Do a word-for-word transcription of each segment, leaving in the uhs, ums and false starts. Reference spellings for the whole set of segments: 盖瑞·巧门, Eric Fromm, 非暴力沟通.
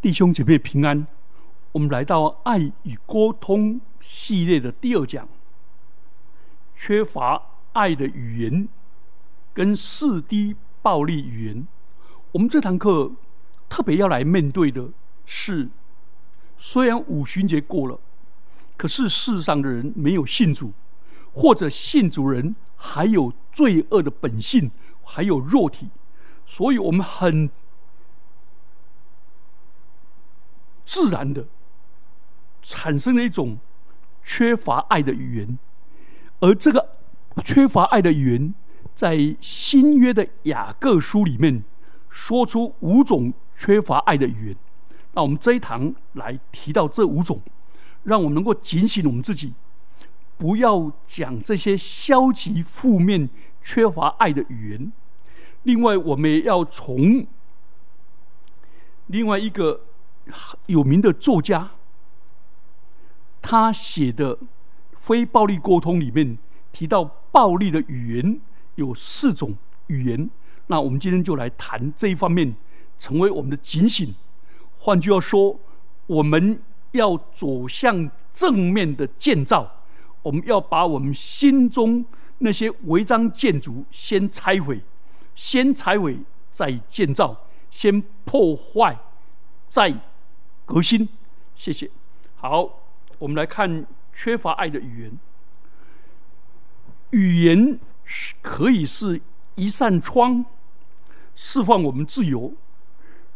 弟兄姐妹平安，我们来到爱与沟通系列的第二讲，缺乏爱的语言跟 四 D 暴力语言。我们这堂课特别要来面对的是，虽然五旬节过了，可是世上的人没有信主，或者信主人还有罪恶的本性，还有肉体，所以我们很自然的产生了一种缺乏爱的语言。而这个缺乏爱的语言在新约的雅各书里面说出五种缺乏爱的语言，那我们这一堂来提到这五种，让我们能够警醒我们自己，不要讲这些消极负面缺乏爱的语言。另外我们也要从另外一个有名的作家他写的《非暴力沟通》里面提到暴力的语言有四种语言，那我们今天就来谈这一方面，成为我们的警醒。换句话说，我们要走向正面的建造，我们要把我们心中那些违章建筑先拆毁，先拆毁再建造，先破坏再革新。谢谢。好，我们来看缺乏爱的语言。语言可以是一扇窗，释放我们自由，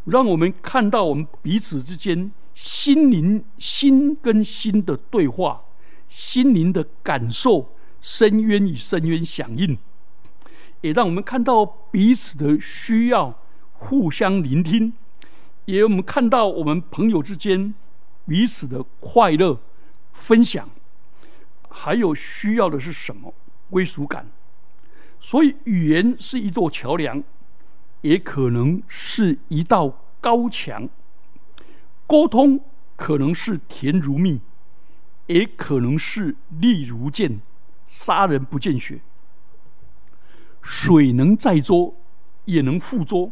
让我们看到我们彼此之间心灵心跟心的对话，心灵的感受，深渊与深渊响应，也让我们看到彼此的需要，互相聆听，也我们看到我们朋友之间彼此的快乐分享，还有需要的是什么归属感。所以语言是一座桥梁，也可能是一道高墙。沟通可能是甜如蜜，也可能是利如剑，杀人不见血。水能载舟，也能覆舟，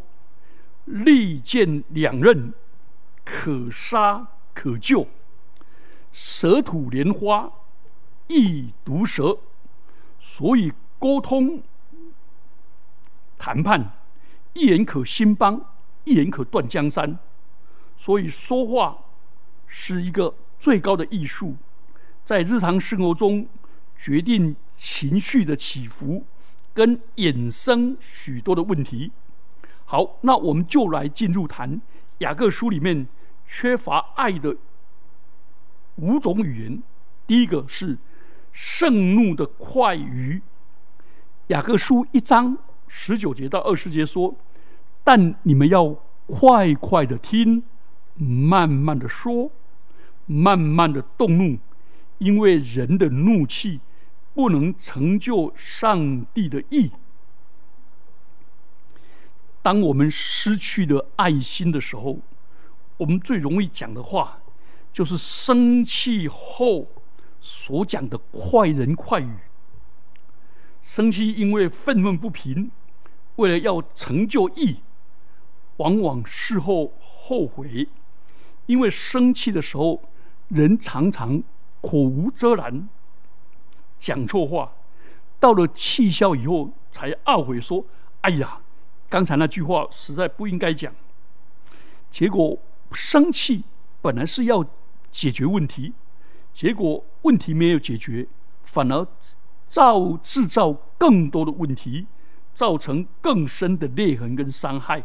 利剑两刃，可杀可救。舌吐莲花，亦毒蛇。所以沟通谈判，一言可兴邦，一言可断江山。所以说话是一个最高的艺术，在日常生活中决定情绪的起伏，跟衍生许多的问题。好，那我们就来进入谈雅各书里面缺乏爱的五种语言。第一个是盛怒的快语。雅各书一章十九节到二十节说：但你们要快快的听，慢慢的说，慢慢的动怒，因为人的怒气不能成就上帝的义。当我们失去了爱心的时候，我们最容易讲的话就是生气后所讲的快人快语。生气因为愤愤不平，为了要成就义，往往事后后悔，因为生气的时候人常常口无遮拦，讲错话，到了气消以后才懊悔说：哎呀，刚才那句话实在不应该讲。结果生气本来是要解决问题，结果问题没有解决，反而造制造更多的问题，造成更深的裂痕跟伤害。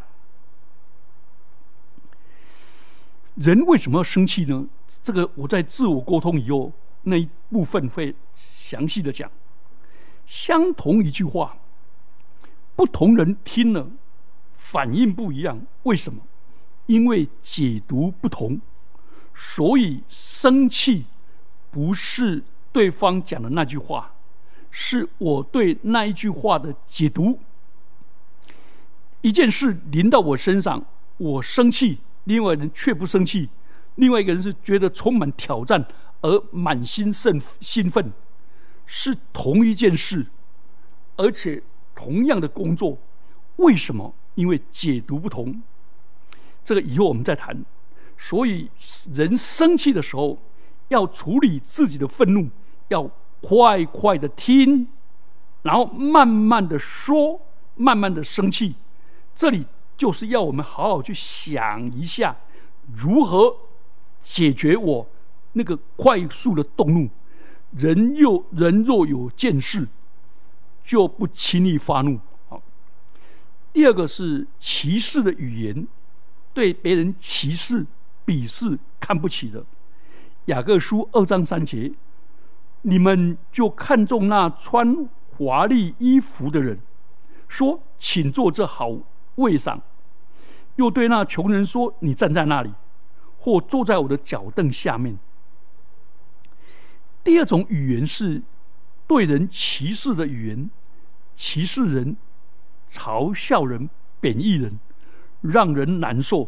人为什么要生气呢？这个我在自我沟通以后那一部分会详细的讲。相同一句话，不同人听了反应不一样，为什么？因为解读不同。所以生气不是对方讲的那句话，是我对那一句话的解读。一件事临到我身上，我生气，另外人却不生气，另外一个人是觉得充满挑战而满心兴奋，是同一件事，而且同样的工作，为什么？因为解读不同。这个以后我们再谈。所以人生气的时候，要处理自己的愤怒，要快快的听，然后慢慢的说，慢慢的生气。这里就是要我们好好去想一下，如何解决我那个快速的动怒。人又人若有见识，就不轻易发怒。好，第二个是歧视的语言，对别人歧视、鄙视、看不起的。雅各书二章三节，你们就看重那穿华丽衣服的人，说请坐这好位上，又对那穷人说，你站在那里，或坐在我的脚凳下面。第二种语言是对人歧视的语言，歧视人、嘲笑人、贬义人，让人难受。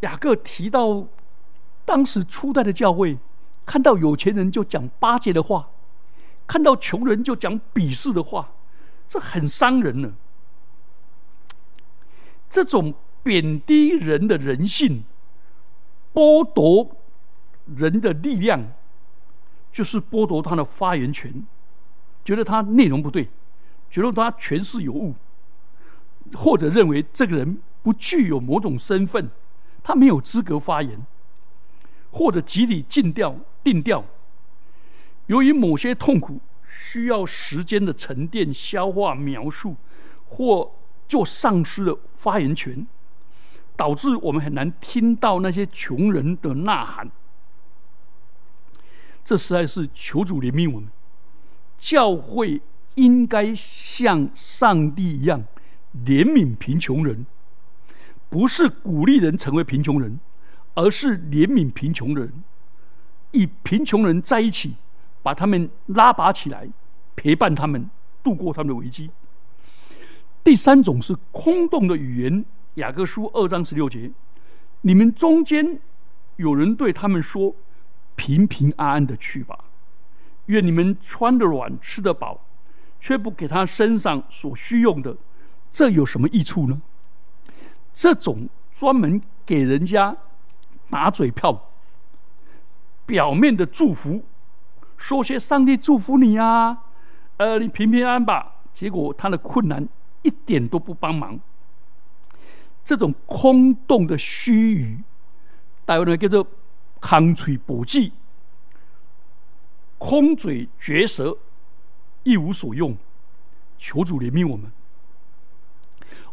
雅各提到当时初代的教会，看到有钱人就讲巴结的话，看到穷人就讲鄙视的话，这很伤人了。这种贬低人的人性，剥夺人的力量，就是剥夺他的发言权，觉得他内容不对，觉得他诠释有误，或者认为这个人不具有某种身份，他没有资格发言，或者集体禁掉定调。由于某些痛苦需要时间的沉淀、消化、描述，或就丧失了发言权，导致我们很难听到那些穷人的呐喊。这实在是求主怜悯我们。教会应该像上帝一样怜悯贫穷人，不是鼓励人成为贫穷人，而是怜悯贫穷人，与贫穷人在一起，把他们拉拔起来，陪伴他们度过他们的危机。第三种是空洞的语言，雅各书二章十六节，你们中间有人对他们说，平平安安的去吧，愿你们穿得暖，吃得饱，却不给他身上所需用的，这有什么益处呢？这种专门给人家打嘴炮，表面的祝福，说些上帝祝福你啊，呃，你平平安安吧，结果他的困难一点都不帮忙。这种空洞的虚语，台湾人叫做空嘴薄舌，空嘴绝舌，一无所用。求主怜悯我们，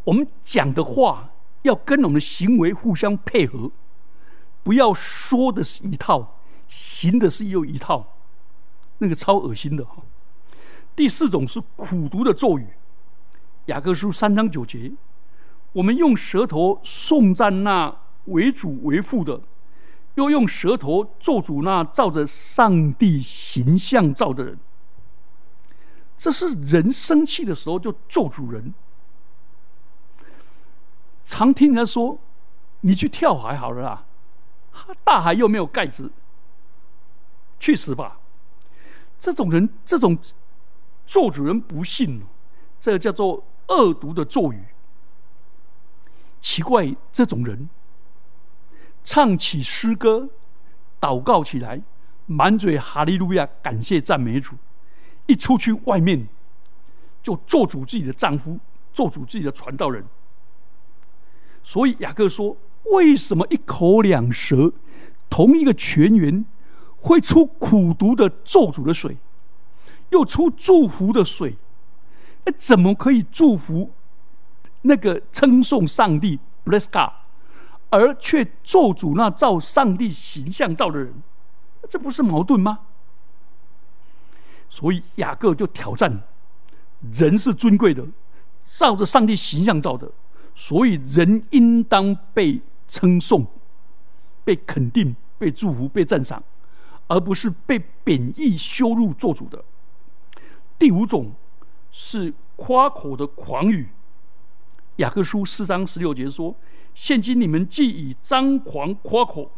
我们讲的话要跟我们的行为互相配合，不要说的是一套，行的是又一套，那个超恶心的。第四种是苦毒的咒语，雅各书三章九节，我们用舌头颂赞那为主为父的，又用舌头咒诅那照着上帝形象造的人。这是人生气的时候就咒诅人。常听人家说，你去跳海好了啦，大海又没有盖子，去死吧。这种人，这种咒诅人不信，这个叫做恶毒的咒语。奇怪，这种人唱起诗歌，祷告起来，满嘴哈利路亚，感谢赞美主，一出去外面就咒诅自己的丈夫，咒诅自己的传道人。所以雅各说，为什么一口两舌，同一个泉源会出苦毒的咒诅的水，又出祝福的水？怎么可以祝福那个称颂上帝 bless God， 而却咒诅那照上帝形象造的人？这不是矛盾吗？所以雅各就挑战，人是尊贵的，照着上帝形象造的，所以人应当被称颂、被肯定、被祝福、被赞赏，而不是被贬义、羞辱、咒诅的。第五种是夸口的狂语，雅各书四章十六节说，现今你们既以张狂夸口，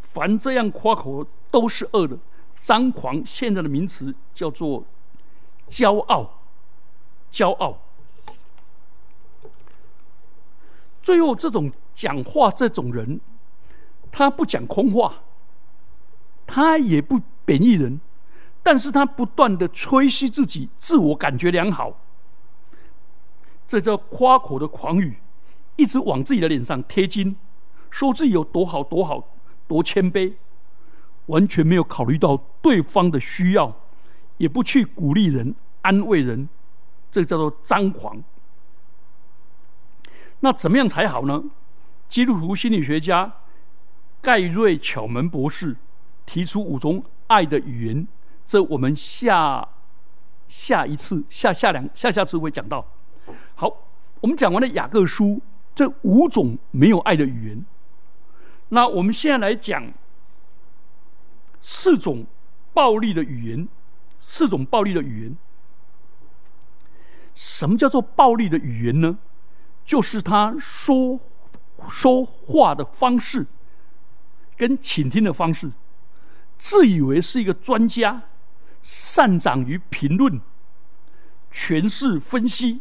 凡这样夸口都是恶的。张狂现在的名词叫做骄傲，骄傲。最后这种讲话，这种人他不讲空话，他也不贬义人，但是他不断的吹嘘自己，自我感觉良好，这叫夸口的狂语，一直往自己的脸上贴金，说自己有多好多好多谦卑，完全没有考虑到对方的需要，也不去鼓励人安慰人，这叫做张狂。那怎么样才好呢？基督徒心理学家盖瑞·巧门博士提出五种爱的语言，这我们下下一次下下两下下次会讲到。好，我们讲完了雅各书这五种没有爱的语言，那我们现在来讲四种暴力的语言。四种暴力的语言，什么叫做暴力的语言呢？就是他说说话的方式跟倾听的方式，自以为是一个专家，擅长于评论、诠释、分析。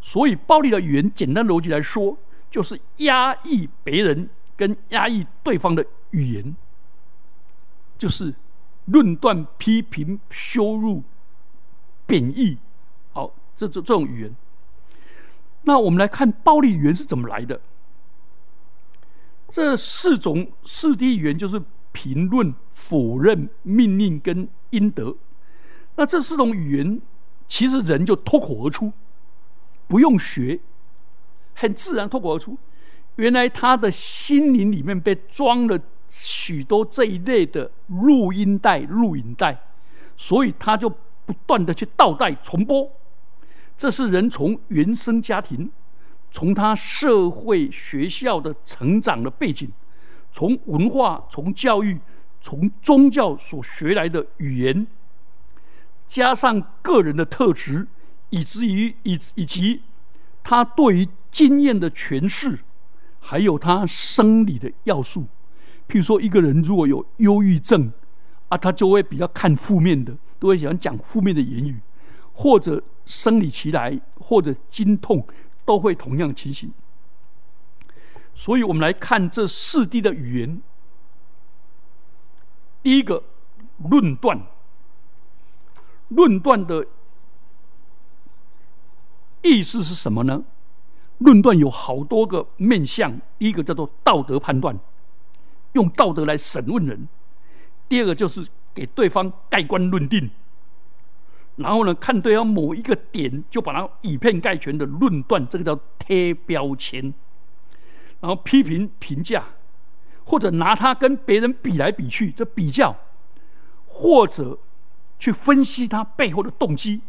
所以暴力的语言简单逻辑来说，就是压抑别人跟压抑对方的语言，就是论断、批评、羞辱、贬义，好，这这这种语言。那我们来看暴力语言是怎么来的。这四种四 D 语言就是评论、否认、命令跟应得。那这四种语言其实人就脱口而出，不用学，很自然脱口而出。原来他的心灵里面被装了许多这一类的录音带、录影带，所以他就不断的去倒带重播。这是人从原生家庭，从他社会学校的成长的背景，从文化、从教育、从宗教所学来的语言，加上个人的特质，以至于以以及他对于经验的诠释，还有他生理的要素。譬如说一个人如果有忧郁症啊，他就会比较看负面的，都会喜欢讲负面的言语，或者生理期来，或者经痛，都会同样情形。所以我们来看这四 D 的语言。第一个，论断。论断的意思是什么呢？论断有好多个面向。第一个叫做道德判断，用道德来审问人。第二个就是给对方盖棺论定，然后呢，看对方某一个点就把它以偏概全的论断，这个叫贴标签。然后批评、评价，或者拿他跟别人比来比去，这比较，或者去分析他背后的动机，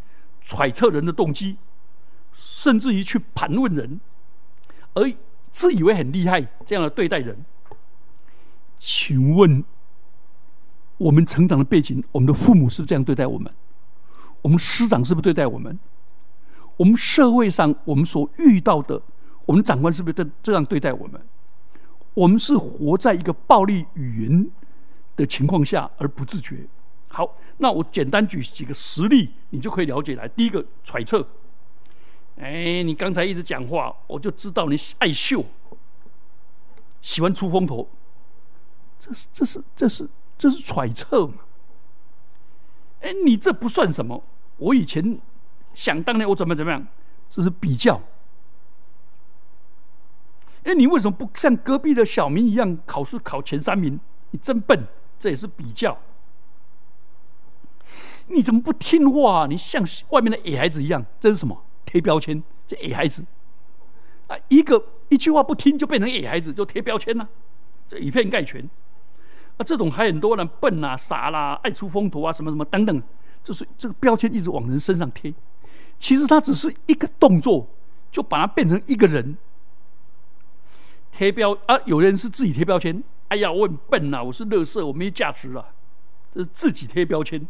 揣测人的动机，甚至于去盘问人，而自以为很厉害，这样的对待人。请问我们成长的背景，我们的父母是不是这样对待我们？我们师长是不是对待我们？我们社会上我们所遇到的，我们长官是不是这样对待我们？我们是活在一个暴力语言的情况下而不自觉。好，那我简单举几个实例，你就可以了解来。第一个，揣测。哎，你刚才一直讲话，我就知道你爱秀，喜欢出风头，这是这是这是这是揣测嘛？哎，你这不算什么，我以前想当年我怎么怎么样，这是比较。哎，你为什么不像隔壁的小明一样考试考前三名？你真笨，这也是比较。你怎么不听话啊？你像外面的野孩子一样，这是什么？贴标签，这野孩子啊，一个一句话不听就变成野孩子，就贴标签了、啊，这以偏概全。啊，这种还很多人笨啊、傻啦、啊、爱出风头啊、什么什么等等，就是这个标签一直往人身上贴。其实他只是一个动作，就把它变成一个人。贴标啊，有人是自己贴标签。哎呀，我很笨啊，我是垃圾，我没价值啊，这是自己贴标签。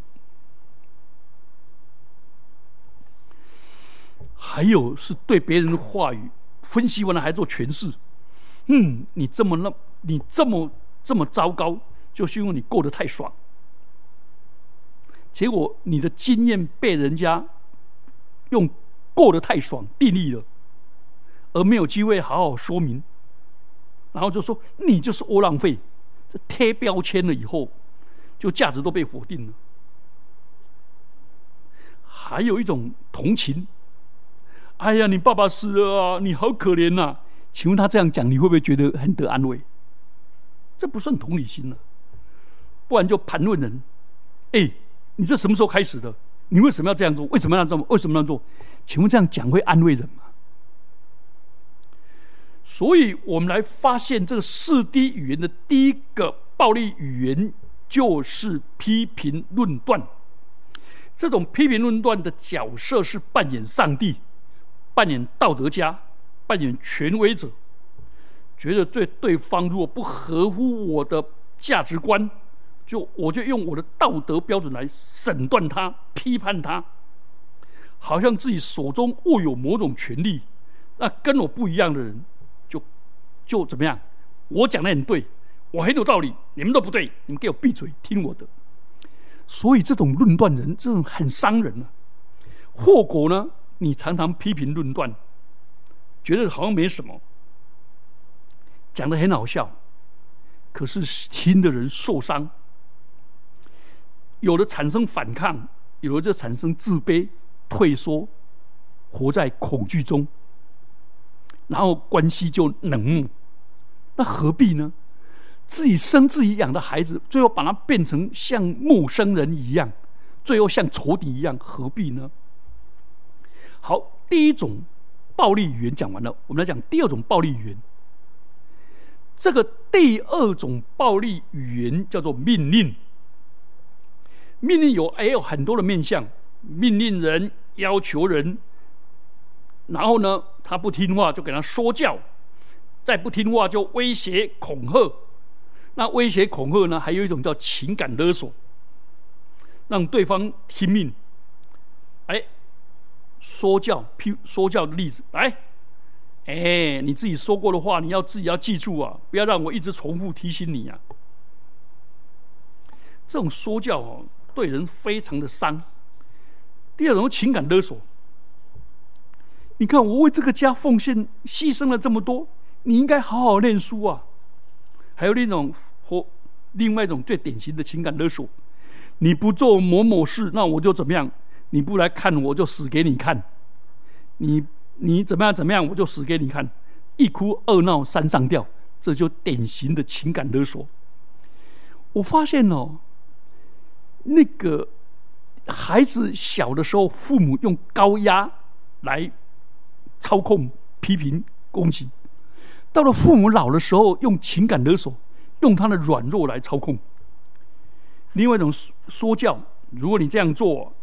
还有是对别人的话语分析完了还做诠释。嗯，你这么那，你这么这么糟糕，就是因为你过得太爽。结果你的经验被人家用过得太爽定义了，而没有机会好好说明。然后就说你就是窝囊废，这贴标签了以后，就价值都被否定了。还有一种同情，哎呀，你爸爸死了啊，你好可怜啊。请问他这样讲，你会不会觉得很得安慰？这不算同理心了、啊，不然就盘问人。哎，你这什么时候开始的？你为什么要这样做？为什么要这样做？为什么要做？请问这样讲会安慰人吗？所以我们来发现，这个四 D 语言的第一个暴力语言就是批评论断。这种批评论断的角色是扮演上帝、扮演道德家、扮演权威者，觉得对对方如果不合乎我的价值观，就我就用我的道德标准来审断他、批判他，好像自己手中握有某种权利，那跟我不一样的人就就怎么样？我讲的很对，我很有道理，你们都不对，你们给我闭嘴，听我的。所以这种论断人，这种很伤人啊。后果呢？你常常批评论断，觉得好像没什么，讲得很好笑，可是听的人受伤。有的产生反抗，有的就产生自卑、退缩，活在恐惧中，然后关系就冷漠。那何必呢？自己生自己养的孩子，最后把他变成像陌生人一样，最后像仇敌一样，何必呢？好，第一种暴力语言讲完了，我们来讲第二种暴力语言。这个第二种暴力语言叫做命令。命令有也有很多的面向，命令人、要求人，然后呢，他不听话就给他说教，再不听话就威胁、恐吓。那威胁、恐吓呢，还有一种叫情感勒索，让对方听命。哎，说教，譬说教的例子，来，哎，你自己说过的话，你要自己要记住啊，不要让我一直重复提醒你啊。这种说教哦，对人非常的伤。第二种情感勒索，你看我为这个家奉献牺牲了这么多，你应该好好念书啊。还有另一种或另外一种最典型的情感勒索，你不做某某事，那我就怎么样？你不来看我就死给你看，你你怎么样怎么样我就死给你看，一哭二闹三上吊，这就典型的情感勒索。我发现哦，那个孩子小的时候，父母用高压来操控、批评、攻击；到了父母老的时候，用情感勒索，用他的软弱来操控。另外一种说教，如果你这样做，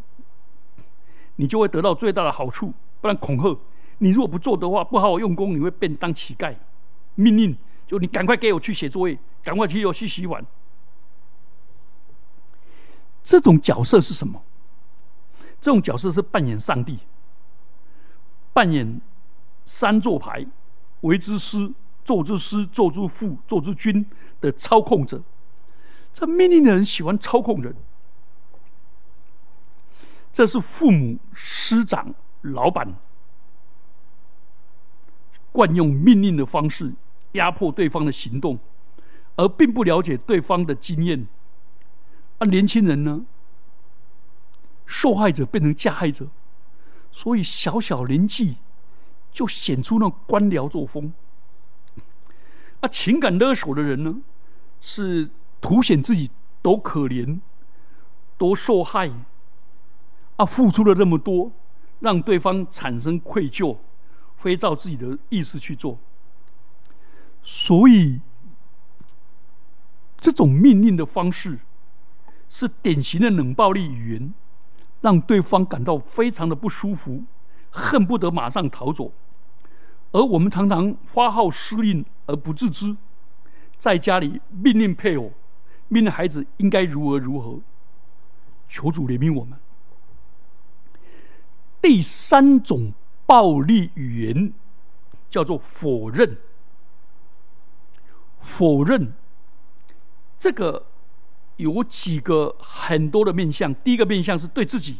你就会得到最大的好处，不然恐吓你如果不做的话，不好好用功，你会变当乞丐。命令就你赶快给我去写作业，赶快去我去洗碗。这种角色是什么？这种角色是扮演上帝，扮演三座牌，为之师、做之师、做之父、做之君的操控者。这命令的人喜欢操控人，这是父母、师长、老板惯用命令的方式压迫对方的行动，而并不了解对方的经验。而、啊、年轻人呢，受害者变成加害者，所以小小年纪就显出那官僚作风。啊，情感勒索的人呢，是凸显自己多可怜、多受害，啊，付出了那么多，让对方产生愧疚，非照自己的意思去做。所以，这种命令的方式是典型的冷暴力语言，让对方感到非常的不舒服，恨不得马上逃走。而我们常常发号施令而不自知，在家里命令配偶，命令孩子应该如何如何。求主怜悯我们。第三种暴力语言叫做否认。否认这个有几个很多的面向。第一个面向是对自己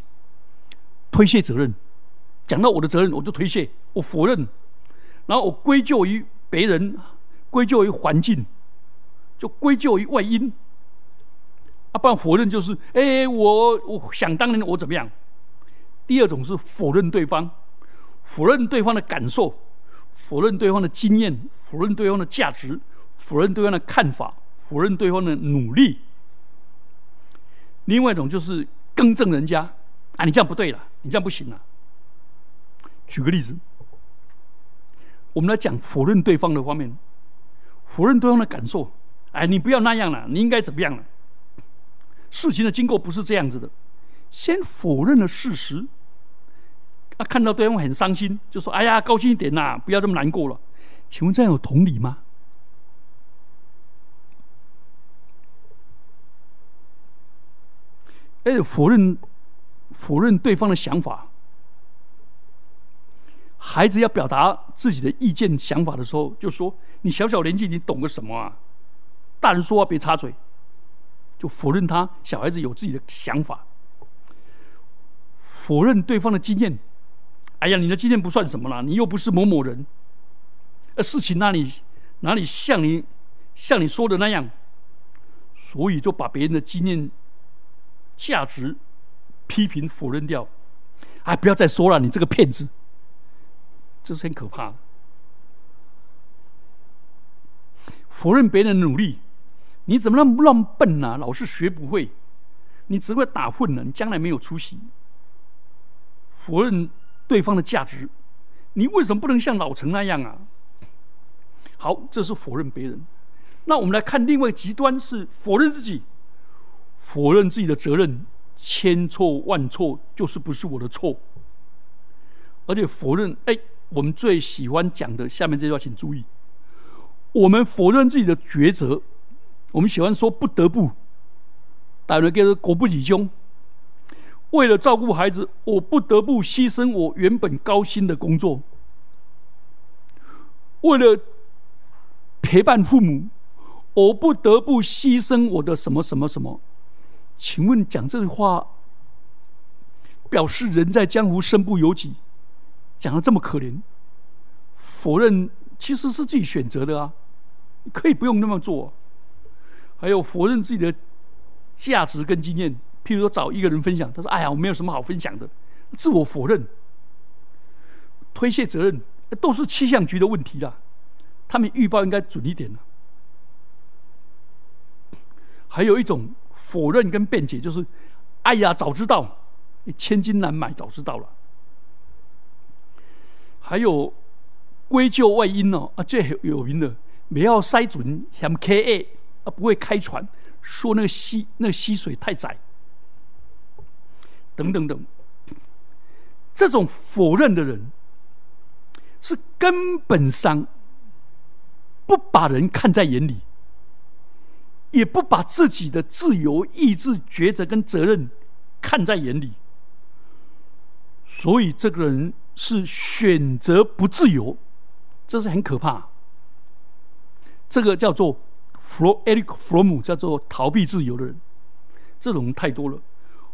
推卸责任，讲到我的责任我就推卸，我否认，然后我归咎于别人，归咎于环境，就归咎于外因。啊，不然否认就是，哎，我我想当年我怎么样。第二种是否认对方，否认对方的感受，否认对方的经验，否认对方的价值，否认对方的看法，否认对方的努力。另外一种就是更正人家，啊，你这样不对了，你这样不行了。举个例子，我们来讲否认对方的方面，否认对方的感受，哎，你不要那样了，你应该怎么样了？事情的经过不是这样子的，先否认了事实。啊，看到对方很伤心，就说：“哎呀，高兴一点啦，不要这么难过了。”请问这样有同理吗？哎，否认否认对方的想法。孩子要表达自己的意见、想法的时候，就说：“你小小年纪，你懂个什么啊？大人说话别插嘴。”就否认他小孩子有自己的想法，否认对方的经验。哎呀，你的经验不算什么啦，你又不是某某人。呃，事情哪里哪里像你像你说的那样，所以就把别人的经验、价值、批评否认掉。哎，不要再说了，你这个骗子，这是很可怕的。否认别人的努力。你怎么那么乱笨啊，老是学不会，你只会打混了，你将来没有出息。否认对方的价值，你为什么不能像老陈那样啊？好，这是否认别人。那我们来看另外极端是否认自己，否认自己的责任，千错万错就是不是我的错。而且否认，哎，我们最喜欢讲的下面这句话，请注意，我们否认自己的抉择。我们喜欢说不得不，台湾叫做国不己凶。为了照顾孩子，我不得不牺牲我原本高薪的工作；为了陪伴父母，我不得不牺牲我的什么什么什么。请问讲这句话，表示人在江湖身不由己，讲得这么可怜，否认其实是自己选择的啊，可以不用那么做啊。还有否认自己的价值跟经验，譬如说找一个人分享，他说：“哎呀，我没有什么好分享的。”自我否认、推卸责任，都是气象局的问题啦。他们预报应该准一点啦。还有一种否认跟辩解，就是：“哎呀，早知道，千金难买早知道了。”还有归咎外因哦，啊，最有名的，不要塞准嫌 K A。他不会开船，说那个溪那个溪水太窄，等等等。这种否认的人，是根本上不把人看在眼里，也不把自己的自由意志、抉择跟责任看在眼里，所以这个人是选择不自由，这是很可怕。这个叫做Eric Fromm 叫做逃避自由的人，这种太多了。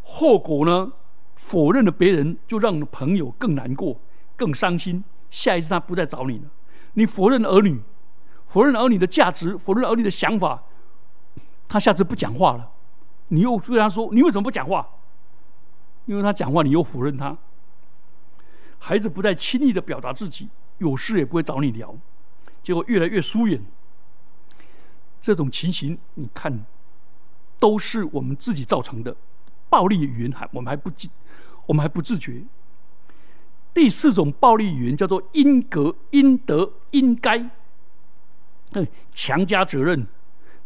后果呢？否认了别人，就让朋友更难过、更伤心。下一次他不再找你了。你否认儿女，否认儿女的价值，否认儿女的想法，他下次不讲话了。你又对他说：“你为什么不讲话？”因为他讲话，你又否认他。孩子不再轻易的表达自己，有事也不会找你聊，结果越来越疏远。这种情形，你看，都是我们自己造成的，暴力语言还我们还不自，我们还不自觉。第四种暴力语言叫做应格、应得、应该，嗯，强加责任，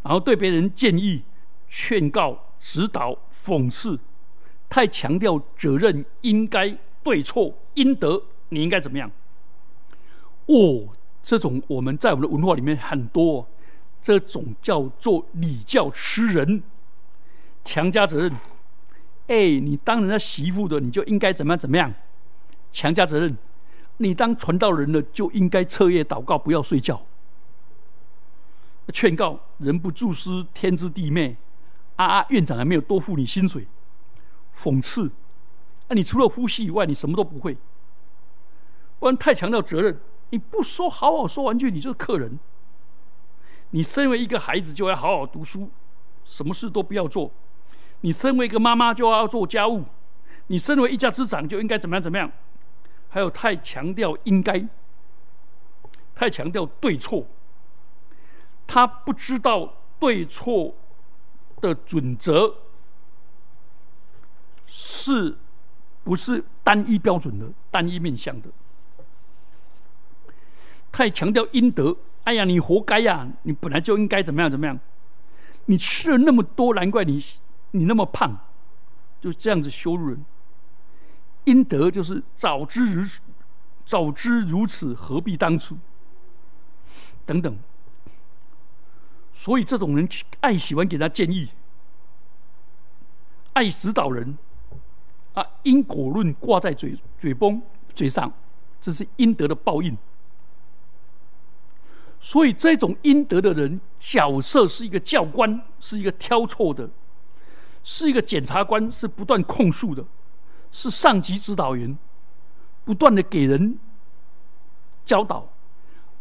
然后对别人建议、劝告、指导、讽刺，太强调责任、应该、对错、应得，你应该怎么样？哦，这种我们在我们的文化里面很多哦。这种叫做礼教吃人，强加责任。哎，你当人家媳妇的，你就应该怎么样怎么样，强加责任。你当传道人的，就应该彻夜祷告，不要睡觉。劝告人不自私，天知地灭。啊啊，院长还没有多付你薪水。讽刺，啊，你除了呼吸以外，你什么都不会。不然太强调责任，你不说好好说完句，你就是客人。你身为一个孩子就要好好读书，什么事都不要做；你身为一个妈妈就要做家务；你身为一家之长就应该怎么样怎么样。还有太强调应该，太强调对错，他不知道对错的准则是不是单一标准的、单一面向的。太强调应得，哎呀，你活该呀！你本来就应该怎么样怎么样。你吃了那么多，难怪你你那么胖，就这样子羞辱人。应得就是早知如此，早知如此何必当初，等等。所以这种人爱喜欢给他建议，爱指导人，啊，因果论挂在嘴嘴崩嘴上，这是应得的报应。所以这种应得的人角色是一个教官，是一个挑错的，是一个检察官，是不断控诉的，是上级指导员，不断的给人教导，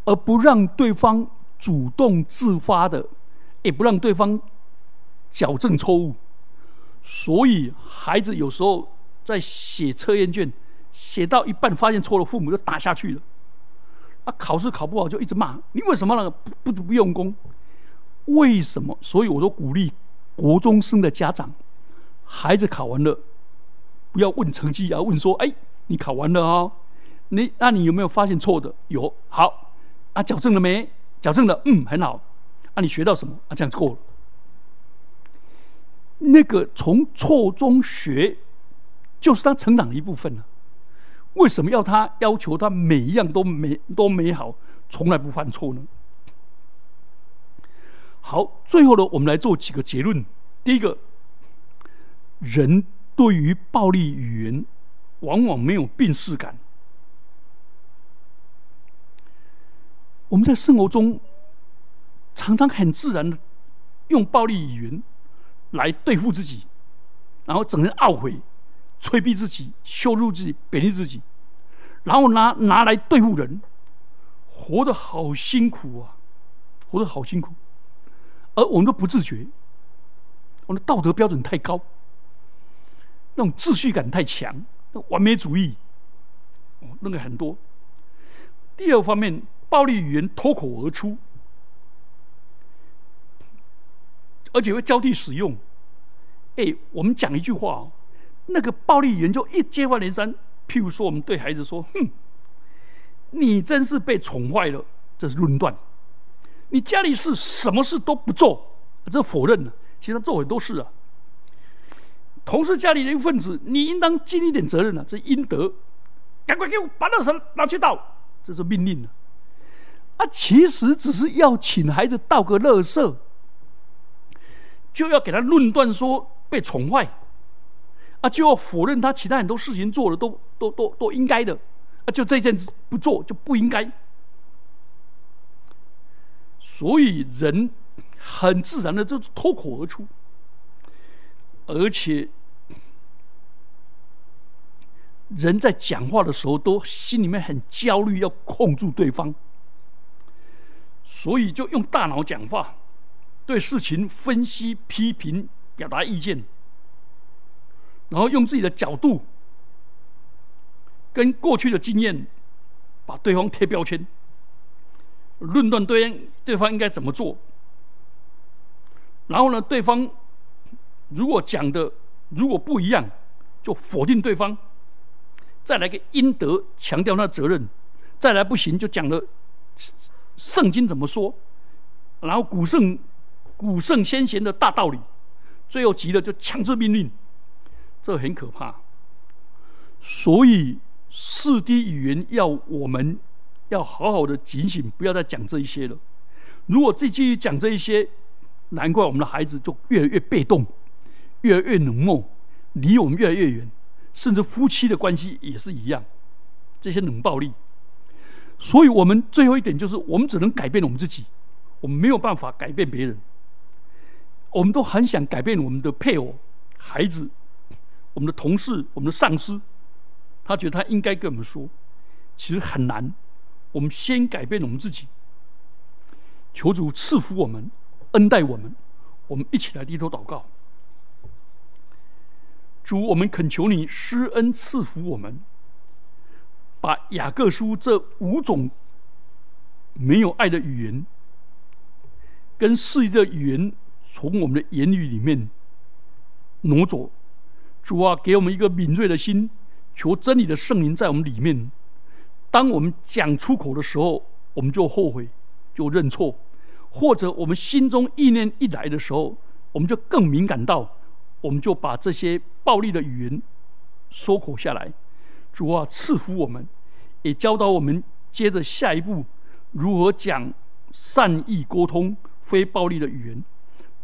而不让对方主动自发的，也不让对方矫正错误。所以孩子有时候在写测验卷，写到一半发现错了，父母就打下去了。啊，考试考不好就一直骂你，为什么那个不不不用功？为什么？所以我都鼓励国中生的家长，孩子考完了，不要问成绩啊，问说：哎，你考完了哦，你那你有没有发现错的？有，好啊，矫正了没？矫正了，嗯，很好。啊，你学到什么？啊，这样子过了。那个从错中学，就是他成长的一部分了。为什么要他要求他每一样都美都美好，从来不犯错呢？好，最后呢，我们来做几个结论。第一个，人对于暴力语言往往没有辨识感。我们在生活中常常很自然的用暴力语言来对付自己，然后整天懊悔。催逼自己，羞辱自己，贬低自己，然后拿拿来对付人，活得好辛苦啊，活得好辛苦，而我们都不自觉，我们的道德标准太高，那种秩序感太强，那完美主义，哦，那个很多。第二方面，暴力语言脱口而出，而且会交替使用。哎，我们讲一句话哦。那个暴力研究一接二连三，譬如说我们对孩子说：“哼，你真是被宠坏了。”这是论断。你家里是什么事都不做，这否认了。其实他做很多事啊。同是家里的一份子，你应当尽一点责任了、啊。这应得，赶快给我把垃圾拿去倒，这是命令了、啊。啊，其实只是要请孩子倒个垃圾，就要给他论断说被宠坏。啊，就要否认他其他很多事情做的都都都都应该的，啊，就这件不做就不应该。所以人很自然的就脱口而出，而且人在讲话的时候都心里面很焦虑，要控制对方，所以就用大脑讲话，对事情分析、批评、表达意见。然后用自己的角度跟过去的经验把对方贴标签，论断对方对方应该怎么做。然后呢，对方如果讲的如果不一样，就否定对方，再来个应得，强调他的责任，再来不行就讲了圣经怎么说，然后古圣古圣先贤的大道理，最后急了就强制命令，这很可怕。所以四 D 语言要我们要好好的警醒，不要再讲这一些了。如果继续讲这一些，难怪我们的孩子就越来越被动，越来越冷漠，离我们越来越远，甚至夫妻的关系也是一样，这些冷暴力。所以我们最后一点就是，我们只能改变我们自己，我们没有办法改变别人。我们都很想改变我们的配偶、孩子、我们的同事、我们的上司，他觉得他应该跟我们说，其实很难。我们先改变我们自己，求主赐福我们，恩待我们。我们一起来低头祷告。主，我们恳求你施恩赐福我们，把雅各书这五种没有爱的语言跟世界的语言从我们的言语里面挪走。主啊，给我们一个敏锐的心，求真理的圣灵在我们里面，当我们讲出口的时候，我们就后悔，就认错，或者我们心中意念一来的时候，我们就更敏感到，我们就把这些暴力的语言收口下来。主啊，赐福我们，也教导我们接着下一步如何讲善意沟通，非暴力的语言，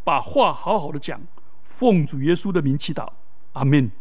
把话好好的讲。奉主耶稣的名祈祷，阿们。